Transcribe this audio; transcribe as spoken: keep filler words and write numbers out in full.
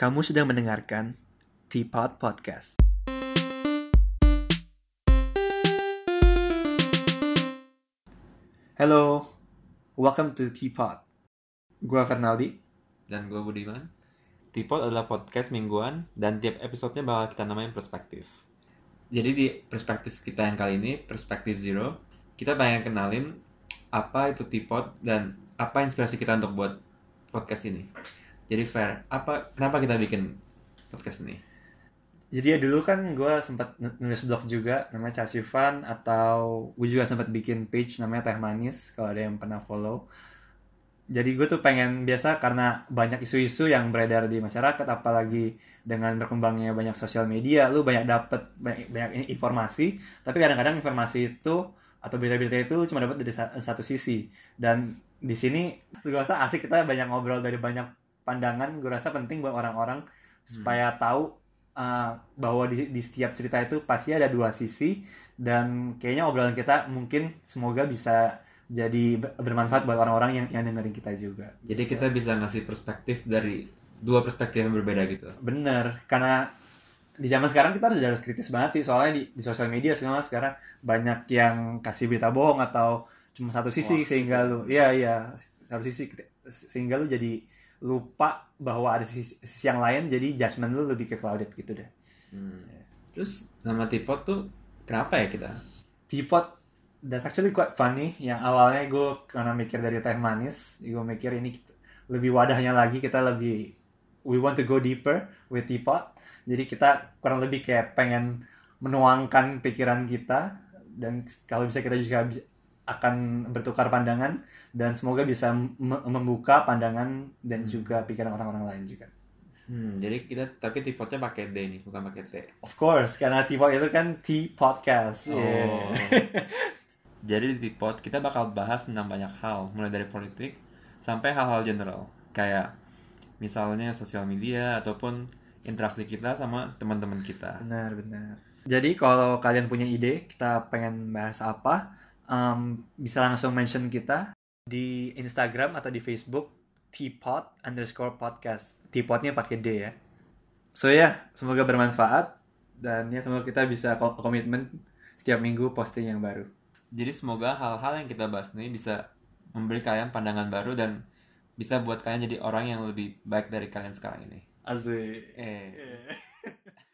Kamu sedang mendengarkan Teapot Podcast. Hello, welcome to Teapot. Gua Fernaldi dan gua Budiman. Teapot adalah podcast mingguan dan tiap episodenya bakal kita namain perspektif. Jadi di perspektif kita yang kali ini, perspektif zero, kita pengen kenalin apa itu Teapot dan apa inspirasi kita untuk buat podcast ini. Jadi Fer, apa kenapa kita bikin podcast ini? Jadi ya dulu kan gue sempat nulis blog juga namanya Chasivan, atau gue juga sempat bikin page namanya Teh Manis kalau ada yang pernah follow. Jadi gue tuh pengen biasa karena banyak isu-isu yang beredar di masyarakat, apalagi dengan berkembangnya banyak sosial media, lu banyak dapet banyak, banyak informasi, tapi kadang-kadang informasi itu atau berita-berita itu cuma dapat dari satu sisi. Dan di sini gue rasa asik kita banyak ngobrol dari banyak pandangan. Gue rasa penting buat orang-orang supaya tahu uh, bahwa di, di setiap cerita itu pasti ada dua sisi, dan kayaknya obrolan kita mungkin semoga bisa jadi bermanfaat buat orang-orang yang, yang dengerin kita juga. Jadi kita bisa ngasih perspektif dari dua perspektif yang berbeda gitu. Bener, karena di zaman sekarang kita harus, harus kritis banget sih, soalnya di, di sosial media sekarang, sekarang banyak yang kasih berita bohong atau cuma satu sisi. Wah, sehingga lu, iya iya satu sisi sehingga lu jadi lupa bahwa ada sisi yang lain, jadi judgement lu lebih ke clouded gitu deh. Hmm. Terus nama Teapot tuh kenapa ya kita? Teapot, that's actually quite funny. Yang awalnya gue karena mikir dari teh manis, gue mikir ini kita, lebih wadahnya lagi, kita lebih we want to go deeper with Teapot. Jadi kita kurang lebih kayak pengen menuangkan pikiran kita, dan kalau bisa kita juga akan bertukar pandangan dan semoga bisa me- membuka pandangan dan hmm. juga pikiran orang-orang lain juga. Hmm, jadi kita tapi teapotnya pakai D nih, bukan pakai T. Of course, karena teapot itu kan tea podcast. Oh. Yeah. Jadi di teapot kita bakal bahas tentang banyak hal, mulai dari politik sampai hal-hal general, kayak misalnya sosial media ataupun interaksi kita sama teman-teman kita. Benar, benar. Jadi kalau kalian punya ide, kita pengen bahas apa? Um, bisa langsung mention kita di Instagram atau di Facebook teapot underscore podcast. Teapotnya pakai D ya. So ya, yeah, semoga bermanfaat dan ya semoga kita bisa komitmen setiap minggu posting yang baru. Jadi semoga hal-hal yang kita bahas ini bisa memberi kalian pandangan baru dan bisa buat kalian jadi orang yang lebih baik dari kalian sekarang ini. Asik. Eh.